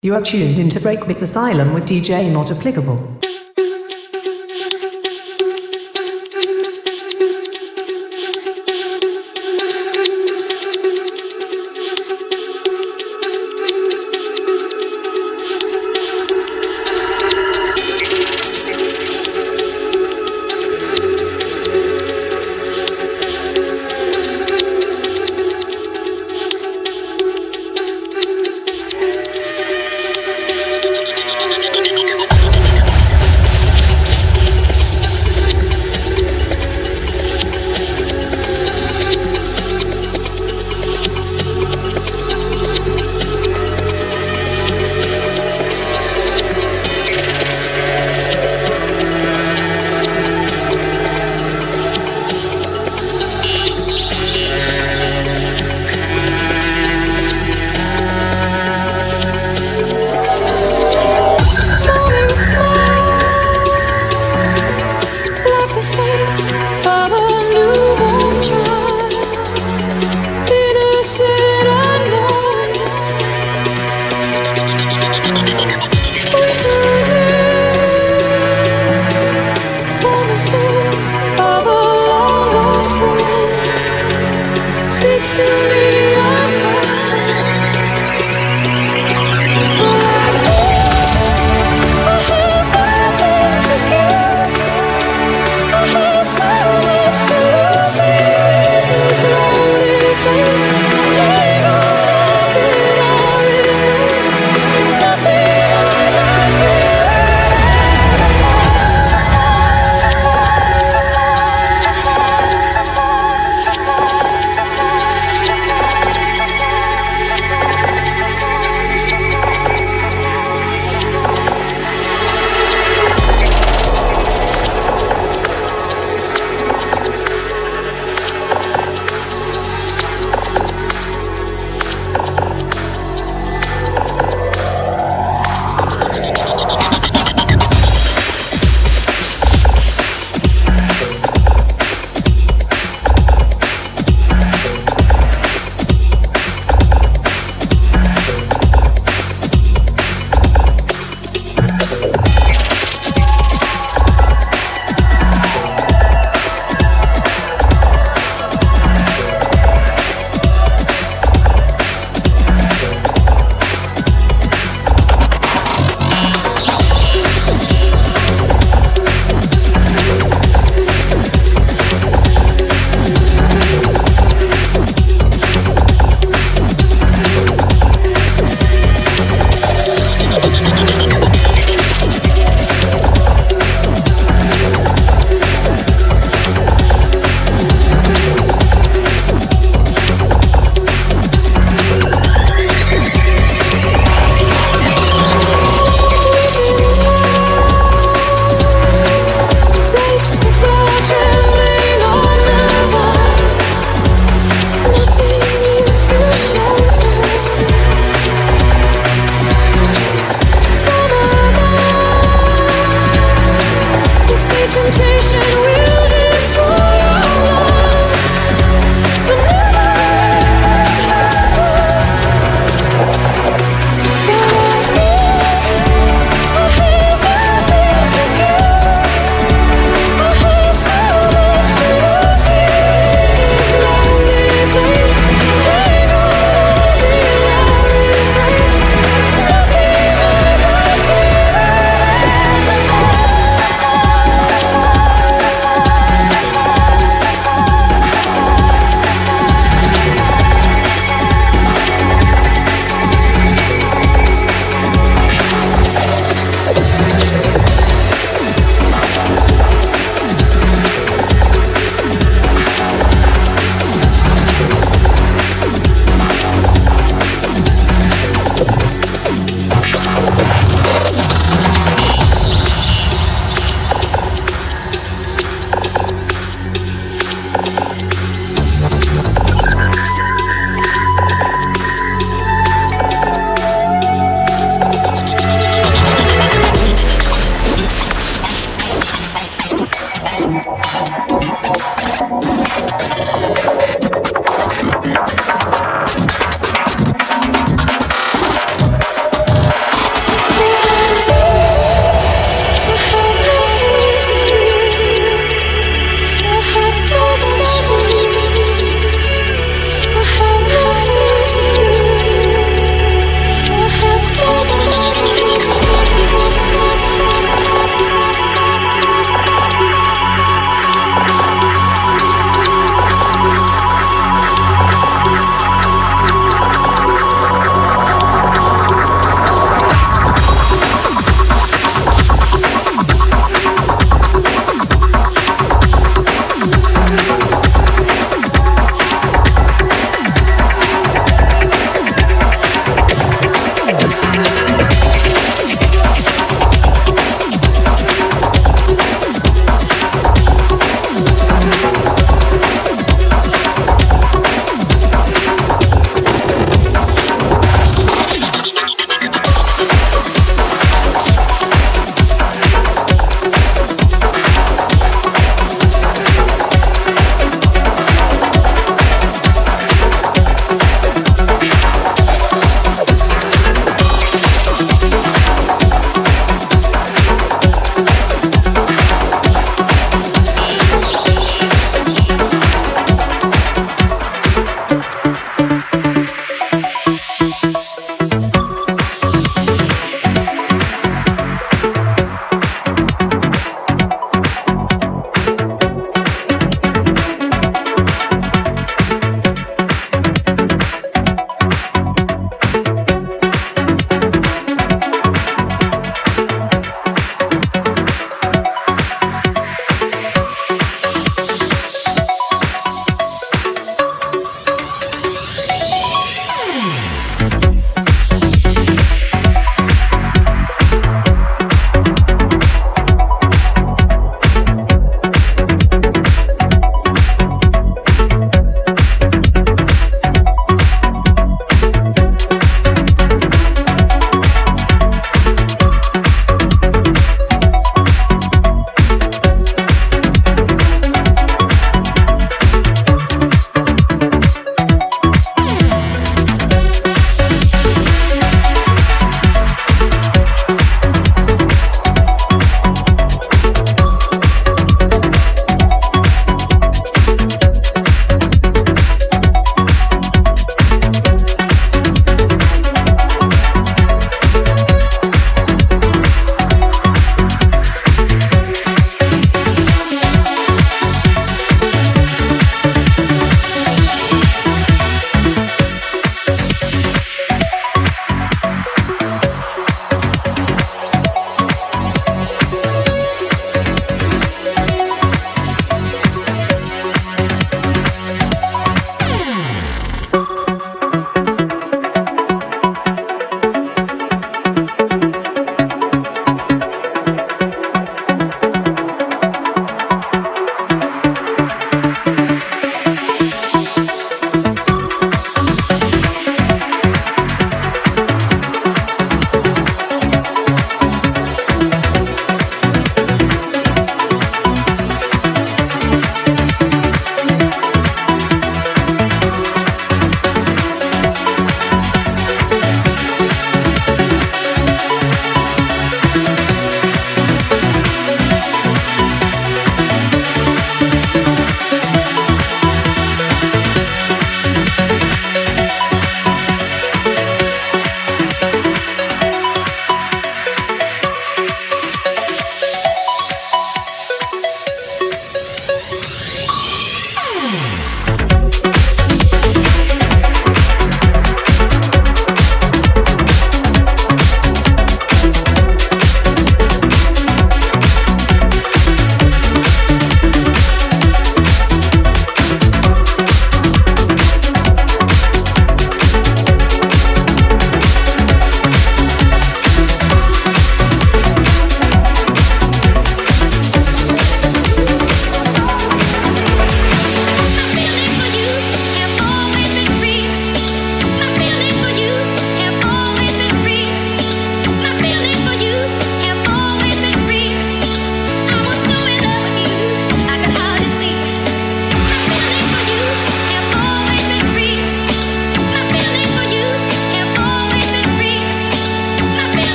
You are tuned into Breakbeat Asylum with DJ Not Applicable.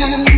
Now